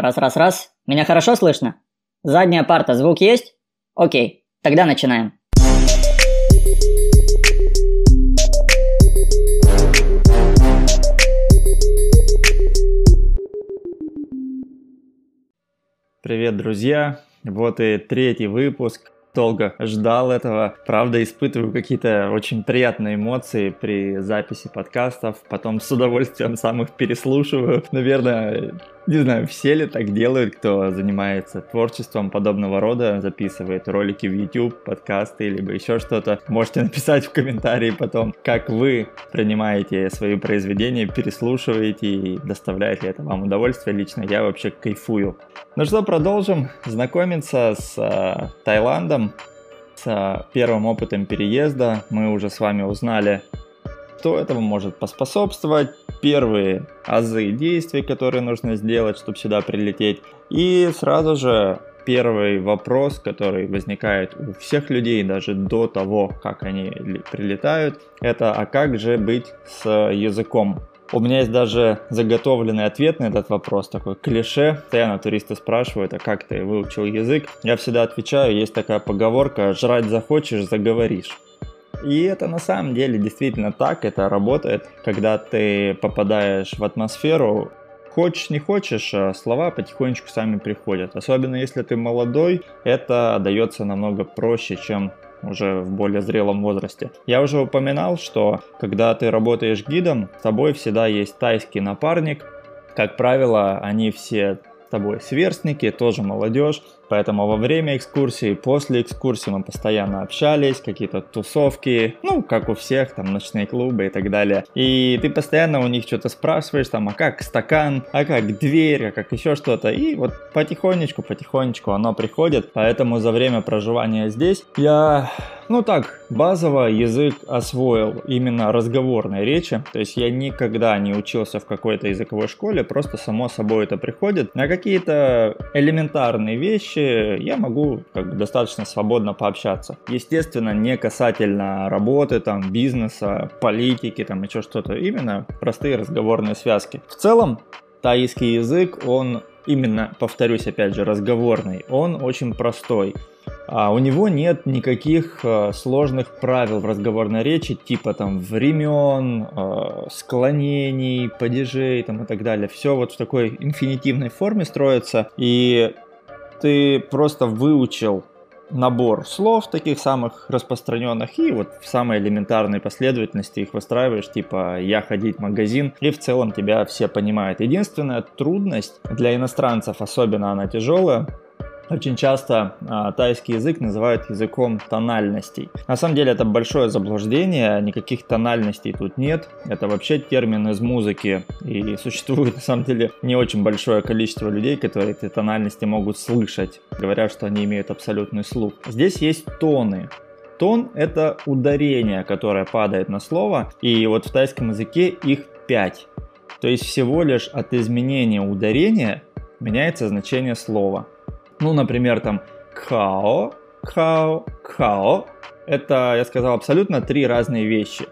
Раз. Меня хорошо слышно? Задняя парта, звук есть? Окей, тогда начинаем. Привет, друзья! Вот и третий выпуск. Долго ждал этого. Правда, испытываю какие-то очень приятные эмоции при записи подкастов. Потом с удовольствием сам их переслушиваю. Наверное, не знаю, все ли так делают, кто занимается творчеством подобного рода, записывает ролики в YouTube, подкасты, либо еще что-то. Можете написать в комментарии потом, как вы принимаете свои произведения, переслушиваете и доставляет ли это вам удовольствие. Лично я вообще кайфую. Ну что, продолжим знакомиться с Таиландом, с первым опытом переезда. Мы уже с вами узнали, кто этому может поспособствовать, первые азы действий, которые нужно сделать, чтобы сюда прилететь. И сразу же первый вопрос, который возникает у всех людей даже до того, как они прилетают, это «А как же быть с языком?». У меня есть даже заготовленный ответ на этот вопрос, такой клише. Постоянно туристы спрашивают, а как ты выучил язык? Я всегда отвечаю, есть такая поговорка «жрать захочешь, заговоришь». И это на самом деле действительно так, это работает. Когда ты попадаешь в атмосферу, хочешь не хочешь, слова потихонечку сами приходят. Особенно если ты молодой, это дается намного проще, чем уже в более зрелом возрасте. Я уже упоминал, что когда ты работаешь гидом, с тобой всегда есть тайский напарник. Как правило, они все с тобой сверстники, тоже молодежь. Поэтому во время экскурсии, после экскурсии мы постоянно общались, какие-то тусовки, ну, как у всех, там, ночные клубы и так далее. И ты постоянно у них что-то спрашиваешь, там, а как стакан, а как дверь, а как еще что-то. И вот потихонечку оно приходит. Поэтому за время проживания здесь я, базово язык освоил, именно разговорной речи. То есть я никогда не учился в какой-то языковой школе, просто само собой это приходит. На какие-то элементарные вещи я могу достаточно свободно пообщаться. Естественно, не касательно работы, там, бизнеса, политики, там, еще что-то. Именно простые разговорные связки. В целом, тайский язык, он именно, повторюсь, опять же, разговорный. Он очень простой. У него нет никаких сложных правил в разговорной речи, типа там времен, склонений, падежей там, и так далее. Все вот в такой инфинитивной форме строится. И ты просто выучил набор слов, таких самых распространенных, и вот в самой элементарной последовательности их выстраиваешь, типа «я ходить в магазин», и в целом тебя все понимают. Единственная трудность для иностранцев, особенно она тяжелая, очень часто тайский язык называют языком тональностей. На самом деле это большое заблуждение, никаких тональностей тут нет. Это вообще термин из музыки. И существует на самом деле не очень большое количество людей, которые эти тональности могут слышать. Говорят, что они имеют абсолютный слух. Здесь есть тоны. Тон – это ударение, которое падает на слово. И вот в тайском языке их 5. То есть всего лишь от изменения ударения меняется значение слова. Ну, например, там «као», «као», «као». Это, я сказал, абсолютно 3 разные вещи.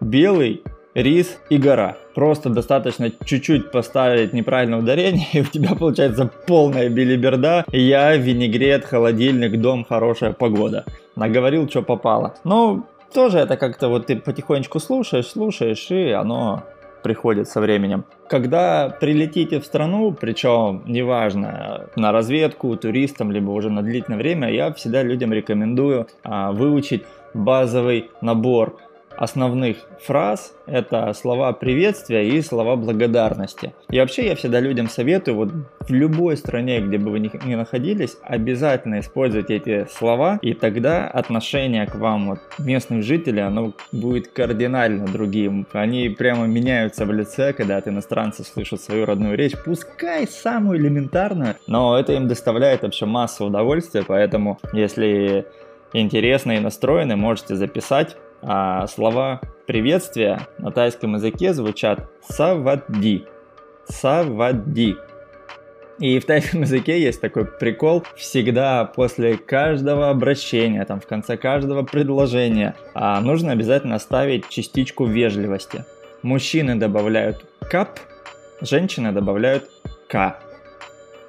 Белый, рис и гора. Просто достаточно чуть-чуть поставить неправильное ударение, и у тебя получается полная белиберда. Я, винегрет, холодильник, дом, хорошая погода. Наговорил, что попало. Ну, тоже это как-то вот ты потихонечку слушаешь, и оно приходит со временем. Когда прилетите в страну, причем неважно, на разведку, туристам, либо уже на длительное время, я всегда людям рекомендую выучить базовый набор основных фраз. Это слова приветствия и слова благодарности. И вообще я всегда людям советую, вот в любой стране, где бы вы ни находились, обязательно используйте эти слова, и тогда отношение к вам вот, местных жителей, оно будет кардинально другим. Они прямо меняются в лице, когда от иностранцев слышат свою родную речь, пускай самую элементарную, но это им доставляет вообще массу удовольствия, поэтому, если интересно и настроены, можете записать. А слова приветствия на тайском языке звучат «савадди». «Савадди». И в тайском языке есть такой прикол. Всегда после каждого обращения, там, в конце каждого предложения нужно обязательно оставить частичку вежливости. Мужчины добавляют «кап», женщины добавляют «ка».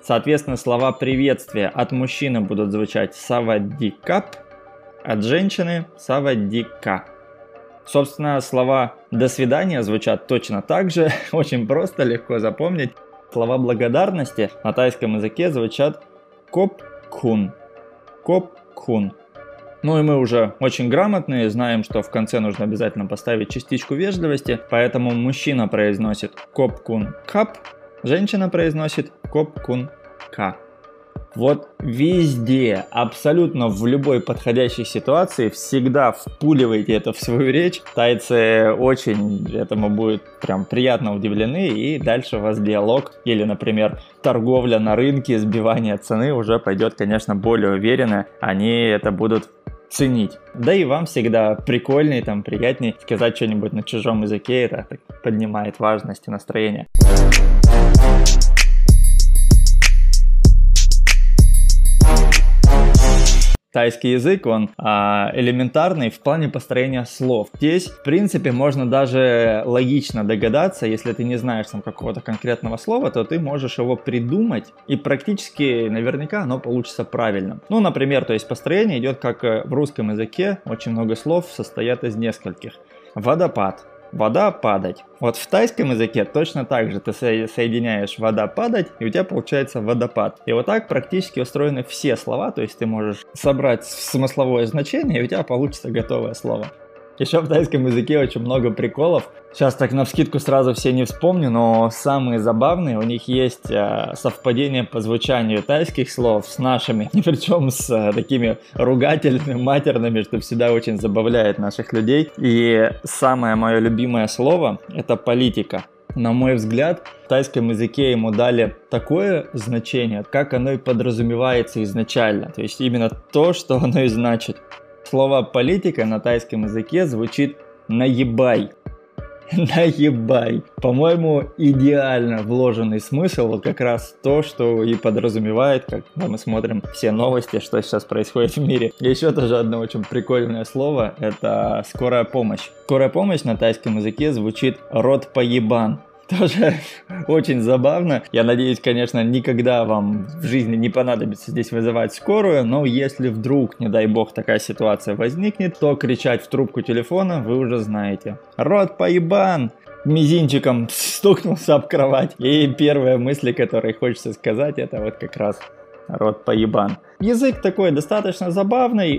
Соответственно, слова приветствия от мужчины будут звучать савадикап, от женщины савадика. Собственно, слова «до свидания» звучат точно так же, очень просто, легко запомнить. Слова благодарности на тайском языке звучат коп-кун. Коп-кун. Ну и мы уже очень грамотные, знаем, что в конце нужно обязательно поставить частичку вежливости, поэтому мужчина произносит коп-кун-кап, женщина произносит коп-кун-ка. Вот везде, абсолютно в любой подходящей ситуации всегда впуливайте это в свою речь. Тайцы очень этому будут прям приятно удивлены, и дальше у вас диалог или, например, торговля на рынке, сбивание цены уже пойдет, конечно, более уверенно. Они это будут ценить. Да и вам всегда прикольнее, там, приятнее сказать что-нибудь на чужом языке, это поднимает важность и настроение. Тайский язык, он элементарный в плане построения слов. Здесь, в принципе, можно даже логично догадаться, если ты не знаешь там какого-то конкретного слова, то ты можешь его придумать, и практически наверняка оно получится правильным. Ну, например, то есть построение идет как в русском языке, очень много слов состоят из нескольких. Водопад. Вода падать. Вот в тайском языке точно так же ты соединяешь вода падать, и у тебя получается водопад. И вот так практически устроены все слова, то есть ты можешь собрать смысловое значение, и у тебя получится готовое слово. Еще в тайском языке очень много приколов. Сейчас так навскидку сразу все не вспомню, но самые забавные, у них есть совпадение по звучанию тайских слов с нашими, и причем с такими ругательными, матерными, что всегда очень забавляет наших людей. И самое мое любимое слово – это политика. На мой взгляд, в тайском языке ему дали такое значение, как оно и подразумевается изначально, то есть именно то, что оно и значит. Слово «политика» на тайском языке звучит «наебай». Наебай. По-моему, идеально вложенный смысл, вот как раз то, что и подразумевает, когда мы смотрим все новости, что сейчас происходит в мире. И еще тоже одно очень прикольное слово – это «скорая помощь». «Скорая помощь» на тайском языке звучит «рот поебан». Тоже очень забавно. Я надеюсь, конечно, никогда вам в жизни не понадобится здесь вызывать скорую, но если вдруг, не дай бог, такая ситуация возникнет, то кричать в трубку телефона вы уже знаете. «Рот поебан!» Мизинчиком стукнулся об кровать. И первая мысль, которой хочется сказать, это вот как раз «рот поебан». Язык такой достаточно забавный,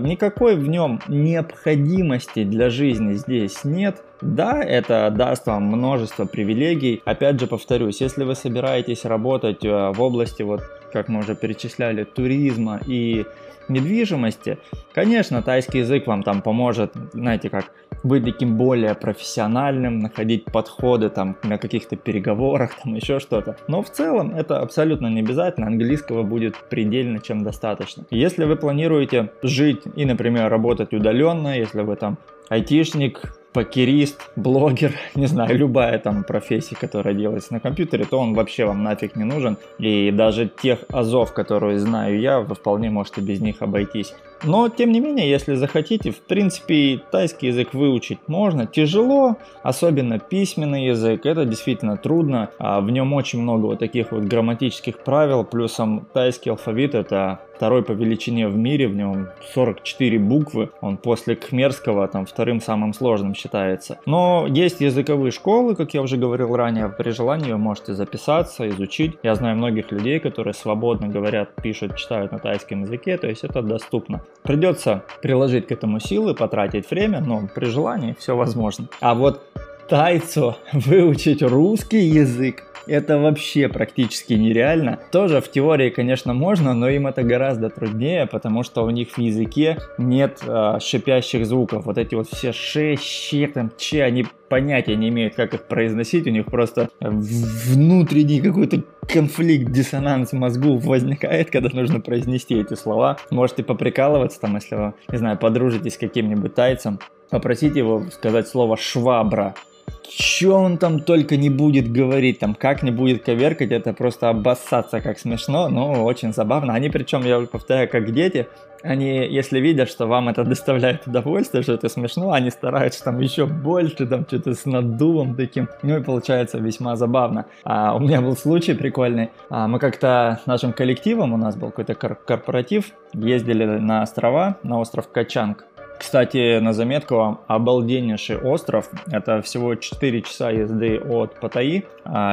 никакой в нем необходимости для жизни здесь нет. Да, это даст вам множество привилегий. Опять же повторюсь, если вы собираетесь работать в области, вот как мы уже перечисляли, туризма и недвижимости, конечно, тайский язык вам там поможет, знаете, как быть таким более профессиональным, находить подходы там на каких-то переговорах, там еще что-то. Но в целом это абсолютно не обязательно, английского будет предельно чем достаточно. Если вы планируете жить и, например, работать удаленно, если вы там айтишник, покерист, блогер, не знаю, любая там профессия, которая делается на компьютере, то он вообще вам нафиг не нужен. И даже тех азов, которые знаю я, вы вполне можете без них обойтись. Но, тем не менее, если захотите, в принципе, тайский язык выучить можно. Тяжело, особенно письменный язык, это действительно трудно. В нем очень много вот таких вот грамматических правил, плюсом тайский алфавит – это второй по величине в мире, в нем 44 буквы, он после кхмерского там вторым самым сложным считается. Но есть языковые школы, как я уже говорил ранее, при желании вы можете записаться, изучить. Я знаю многих людей, которые свободно говорят, пишут, читают на тайском языке, то есть это доступно. Придется приложить к этому силы, потратить время, но при желании все возможно. А вот тайцу выучить русский язык, это вообще практически нереально. Тоже в теории, конечно, можно, но им это гораздо труднее, потому что у них в языке нет шипящих звуков. Вот эти вот все ше, ще, там, че, они понятия не имеют, как их произносить. У них просто внутренний какой-то конфликт, диссонанс в мозгу возникает, когда нужно произнести эти слова. Можете поприкалываться, там, если вы, не знаю, подружитесь с каким-нибудь тайцем, попросите его сказать слово «швабра». Че он там только не будет говорить, там как не будет коверкать, это просто обоссаться как смешно, но очень забавно. Они причем, я повторяю, как дети, они, если видят, что вам это доставляет удовольствие, что это смешно, они стараются там еще больше, там что-то с наддувом таким, ну и получается весьма забавно. У меня был случай прикольный, мы как-то с нашим коллективом, у нас был какой-то корпоратив, ездили на острова, на остров Качанг. Кстати, на заметку вам, обалденнейший остров, это всего 4 часа езды от Паттайи,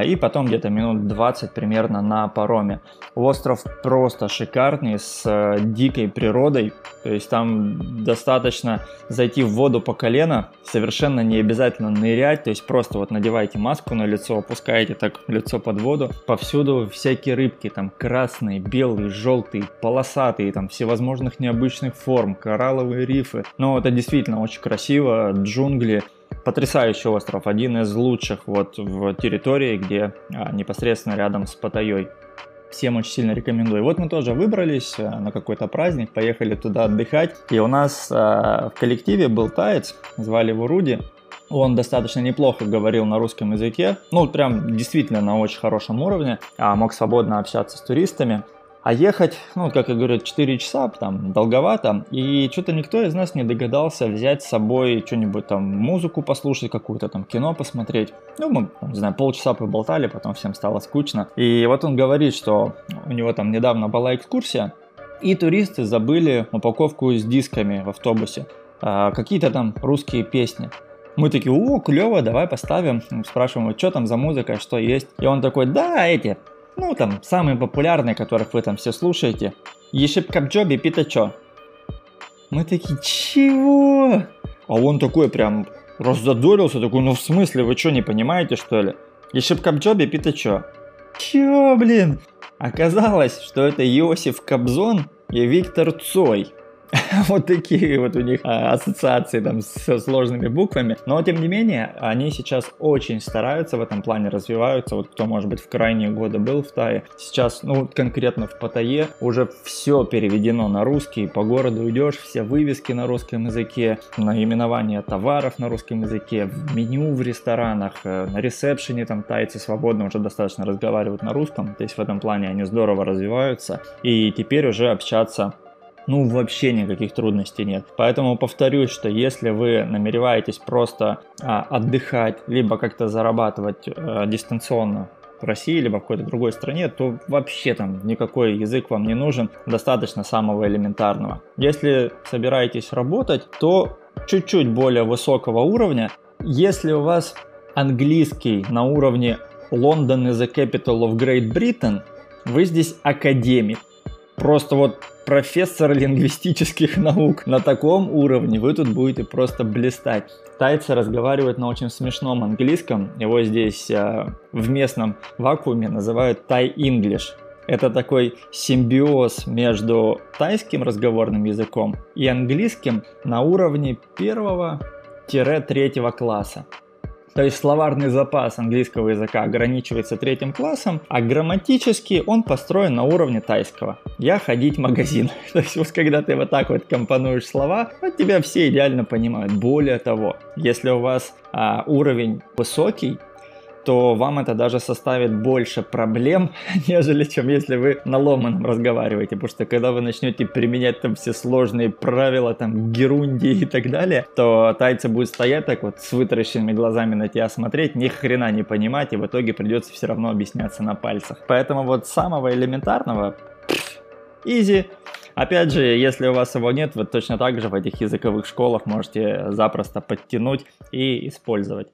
и потом где-то минут 20 примерно на пароме. Остров просто шикарный, с дикой природой, то есть там достаточно зайти в воду по колено, совершенно не обязательно нырять, то есть просто вот надеваете маску на лицо, опускаете так лицо под воду, повсюду всякие рыбки, там красные, белые, желтые, полосатые, там всевозможных необычных форм, коралловые рифы. Ну, это действительно очень красиво, джунгли, потрясающий остров, один из лучших вот в территории, где непосредственно рядом с Паттайей. Всем очень сильно рекомендую. Вот мы тоже выбрались на какой-то праздник, поехали туда отдыхать, и у нас в коллективе был таец, звали его Руди. Он достаточно неплохо говорил на русском языке, ну, прям действительно на очень хорошем уровне, мог свободно общаться с туристами. А ехать, ну, как я говорю, 4 часа, там, долговато, и что-то никто из нас не догадался взять с собой что-нибудь там, музыку послушать, какую-то там, кино посмотреть. Ну, мы, не знаю, полчаса поболтали, потом всем стало скучно. И вот он говорит, что у него там недавно была экскурсия, и туристы забыли упаковку с дисками в автобусе, какие-то там русские песни. Мы такие, о, клево, давай поставим, спрашиваем, что там за музыка, что есть. И он такой, да, эти... Ну, там, самые популярные, которых вы там все слушаете. Ешип капджоби питачо. Мы такие, чего? А он такой прям раззадорился, такой, ну в смысле, вы что, не понимаете, что ли? Ешип капджоби питачо. Чего, блин? Оказалось, что это Иосиф Кобзон и Виктор Цой. Вот такие вот у них ассоциации там со сложными буквами. Но тем не менее, они сейчас очень стараются в этом плане, развиваются. Вот кто, может быть, в крайние годы был в Тае. Сейчас, ну конкретно в Паттайе уже все переведено на русский. По городу идешь, все вывески на русском языке, наименование товаров на русском языке, в меню в ресторанах, на ресепшене там тайцы свободно уже достаточно разговаривают на русском. То есть в этом плане они здорово развиваются. И теперь уже общаться... Ну, вообще никаких трудностей нет. Поэтому повторюсь, что если вы намереваетесь просто отдыхать, либо как-то зарабатывать дистанционно в России, либо в какой-то другой стране, то вообще там никакой язык вам не нужен, достаточно самого элементарного. Если собираетесь работать, то чуть-чуть более высокого уровня. Если у вас английский на уровне London is the capital of Great Britain, вы здесь академик. Просто вот профессор лингвистических наук. На таком уровне вы тут будете просто блистать. Тайцы разговаривают на очень смешном английском. Его здесь в местном вакууме называют Thai English. Это такой симбиоз между тайским разговорным языком и английским на уровне 1-3 класса. То есть словарный запас английского языка ограничивается 3 классом, а грамматически он построен на уровне тайского. Я ходить в магазин. То есть вот когда ты вот так вот компонуешь слова, вот тебя все идеально понимают. Более того, если у вас уровень высокий, то вам это даже составит больше проблем, нежели чем если вы на ломаном разговариваете. Потому что когда вы начнете применять там все сложные правила, там герундии и так далее, то тайцы будут стоять так вот с вытаращенными глазами на тебя смотреть, ни хрена не понимать, и в итоге придется все равно объясняться на пальцах. Поэтому вот самого элементарного, изи. Опять же, если у вас его нет, вы точно так же в этих языковых школах можете запросто подтянуть и использовать.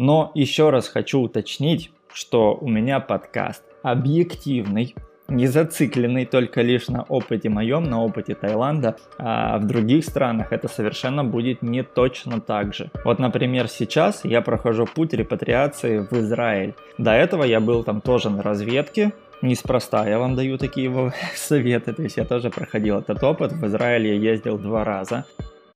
Но еще раз хочу уточнить, что у меня подкаст объективный, не зацикленный только лишь на опыте моем, на опыте Таиланда, а в других странах это совершенно будет не точно так же. Вот, например, сейчас я прохожу путь репатриации в Израиль. До этого я был там тоже на разведке. Неспроста я вам даю такие советы, то есть я тоже проходил этот опыт. В Израиль я ездил 2 раза.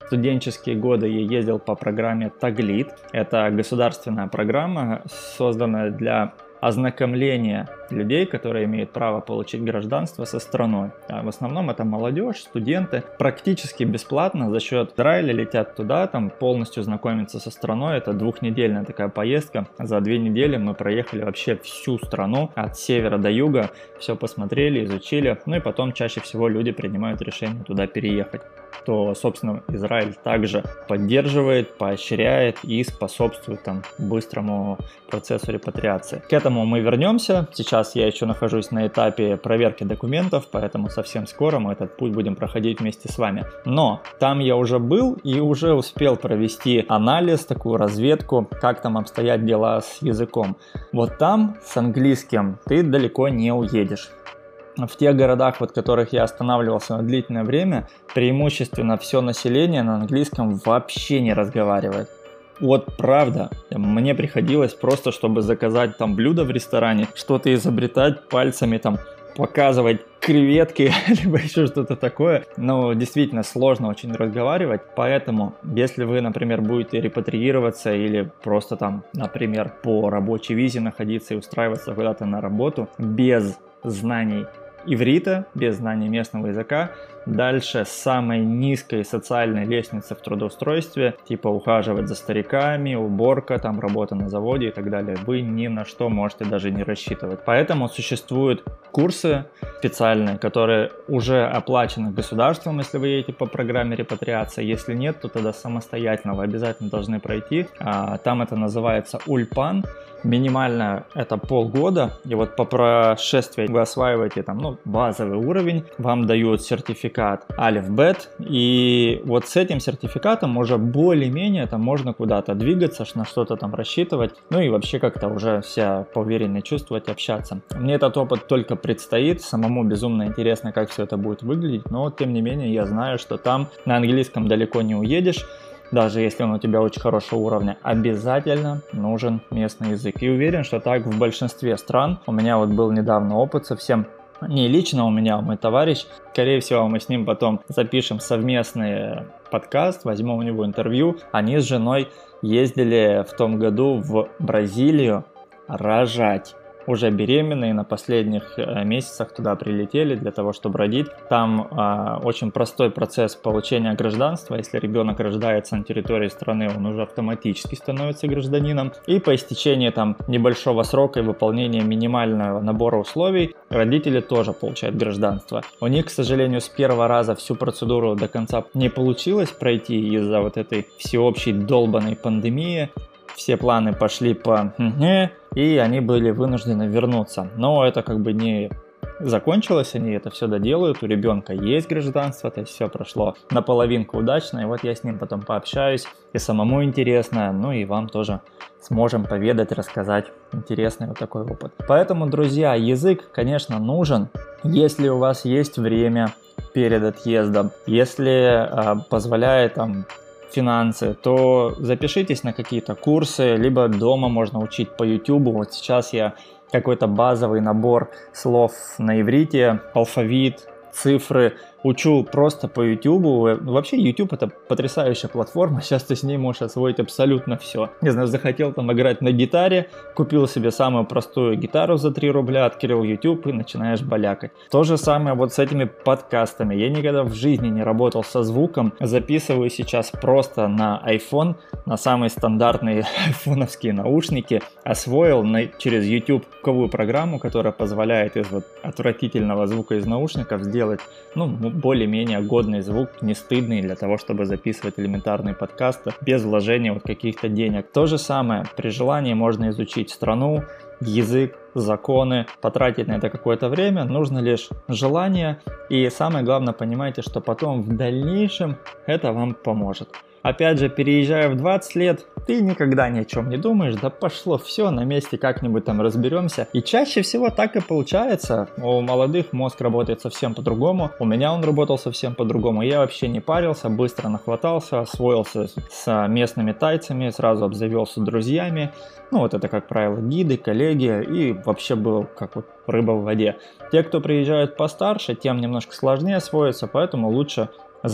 В студенческие годы я ездил по программе Таглит. Это государственная программа, созданная для ознакомление людей, которые имеют право получить гражданство, со страной. В основном это молодежь, студенты. Практически бесплатно за счет Израиля летят туда, там полностью знакомиться со страной. Это двухнедельная такая поездка. За 2 недели мы проехали вообще всю страну, от севера до юга. Все посмотрели, изучили. Ну и потом чаще всего люди принимают решение туда переехать. То, собственно, Израиль также поддерживает, поощряет и способствует там быстрому процессу репатриации. К этому мы вернемся. Сейчас я еще нахожусь на этапе проверки документов, поэтому совсем скоро мы этот путь будем проходить вместе с вами. Но там я уже был и уже успел провести анализ, такую разведку, как там обстоят дела с языком. Вот там с английским ты далеко не уедешь. В тех городах, в которых я останавливался на длительное время, преимущественно все население на английском вообще не разговаривает. Вот правда, мне приходилось просто, чтобы заказать там блюдо в ресторане, что-то изобретать пальцами, там показывать креветки, либо еще что-то такое. Но действительно сложно очень разговаривать, поэтому если вы, например, будете репатриироваться или просто там, например, по рабочей визе находиться и устраиваться куда-то на работу без знаний иврита, без знаний местного языка, дальше самой низкой социальной лестницы в трудоустройстве, типа ухаживать за стариками, уборка, там работа на заводе и так далее, вы ни на что можете даже не рассчитывать. Поэтому существуют курсы специальные, которые уже оплачены государством, если вы едете по программе репатриации. Если нет, то тогда самостоятельно вы обязательно должны пройти. Там это называется Ульпан. Минимально это полгода. И вот по прошествии вы осваиваете там, базовый уровень, вам дают сертификат AlephBet, и вот с этим сертификатом уже более-менее там можно куда-то двигаться, на что-то там рассчитывать, ну и вообще как-то уже себя поувереннее чувствовать, общаться. Мне этот опыт только предстоит, самому безумно интересно, как все это будет выглядеть, но тем не менее я знаю, что там на английском далеко не уедешь. Даже если он у тебя очень хорошего уровня, обязательно нужен местный язык. И уверен, что так в большинстве стран. У меня вот был недавно опыт совсем. Не лично у меня, мой товарищ. Скорее всего, мы с ним потом запишем совместный подкаст, возьмем у него интервью. Они с женой ездили в том году в Бразилию рожать. Уже беременные, на последних месяцах туда прилетели для того, чтобы родить. Там очень простой процесс получения гражданства. Если ребенок рождается на территории страны, он уже автоматически становится гражданином. И по истечении там небольшого срока и выполнения минимального набора условий, родители тоже получают гражданство. У них, к сожалению, с первого раза всю процедуру до конца не получилось пройти из-за вот этой всеобщей долбанной пандемии. Все планы пошли по... И они были вынуждены вернуться. Но это как бы не закончилось, они это все доделают. У ребенка есть гражданство, то есть все прошло наполовинку удачно. И вот я с ним потом пообщаюсь. И самому интересно, ну и вам тоже сможем поведать, рассказать интересный вот такой опыт. Поэтому, друзья, язык, конечно, нужен, если у вас есть время перед отъездом, если позволяет там... финансы, то запишитесь на какие-то курсы, либо дома можно учить по YouTube. Вот сейчас я какой-то базовый набор слов на иврите, алфавит, цифры учу просто по YouTube. Вообще YouTube это потрясающая платформа, сейчас ты с ней можешь освоить абсолютно все. Не знаю, захотел там играть на гитаре, купил себе самую простую гитару за 3 рубля, открыл YouTube и начинаешь балякать. То же самое вот с этими подкастами. Я никогда в жизни не работал со звуком, записываю сейчас просто на iPhone, на самые стандартные айфоновские наушники, освоил через YouTube-ковую программу, которая позволяет из вот отвратительного звука из наушников сделать, более-менее годный звук, не стыдный для того, чтобы записывать элементарные подкасты без вложения вот каких-то денег. То же самое, при желании можно изучить страну, язык, законы, потратить на это какое-то время, нужно лишь желание, и самое главное, понимайте, что потом в дальнейшем это вам поможет. Опять же, переезжая в 20 лет, ты никогда ни о чем не думаешь, да пошло все, на месте как-нибудь там разберемся. И чаще всего так и получается. У молодых мозг работает совсем по-другому, у меня он работал совсем по-другому. Я вообще не парился, быстро нахватался, освоился с местными тайцами, сразу обзавелся друзьями. Вот это, как правило, гиды, коллеги, и вообще был как вот рыба в воде. Те, кто приезжают постарше, тем немножко сложнее освоиться, поэтому лучше...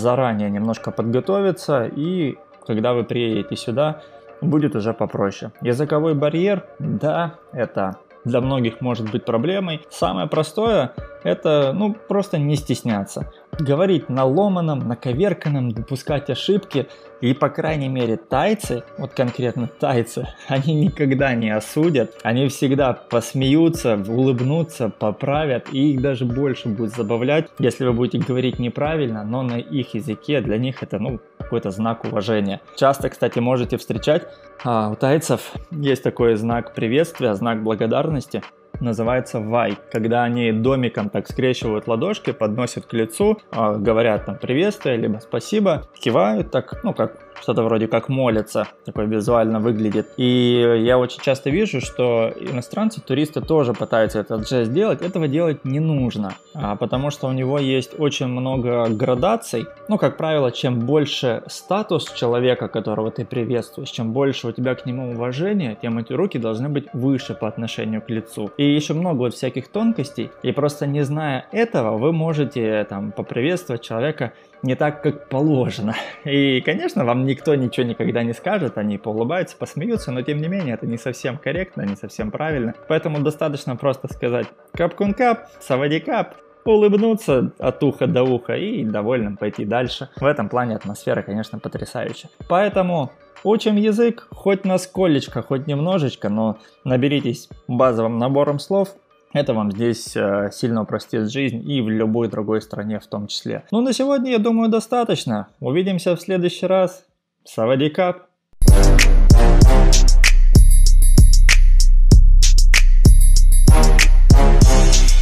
заранее немножко подготовиться, и когда вы приедете сюда, будет уже попроще. Языковой барьер, да, это для многих может быть проблемой. Самое простое — это просто не стесняться. Говорить на ломаном, на коверканом, допускать ошибки. И, по крайней мере, тайцы, вот конкретно тайцы, они никогда не осудят. Они всегда посмеются, улыбнутся, поправят. И их даже больше будет забавлять, если вы будете говорить неправильно, но на их языке. Для них это, какой-то знак уважения. Часто, кстати, можете встречать у тайцев есть такой знак приветствия, знак благодарности. Называется вай, когда они домиком так скрещивают ладошки, подносят к лицу, говорят там приветствие, либо спасибо, кивают так, как что-то вроде как молятся, такое визуально выглядит. И я очень часто вижу, что иностранцы, туристы тоже пытаются этот жест делать. Этого делать не нужно, потому что у него есть очень много градаций. Как правило, чем больше статус человека, которого ты приветствуешь, чем больше у тебя к нему уважения, тем эти руки должны быть выше по отношению к лицу. И еще много всяких тонкостей. И просто не зная этого, вы можете поприветствовать человека не так, как положено. И, конечно, вам никто ничего никогда не скажет, они поулыбаются, посмеются, но тем не менее это не совсем корректно, не совсем правильно. Поэтому достаточно просто сказать кап-кун-кап, савадикап, улыбнуться от уха до уха и довольным пойти дальше. В этом плане атмосфера, конечно, потрясающая. Поэтому учим язык хоть насколечко, хоть немножечко, но наберитесь базовым набором слов. Это вам здесь сильно упростит жизнь и в любой другой стране в том числе. На сегодня, я думаю, достаточно. Увидимся в следующий раз. Савадикап!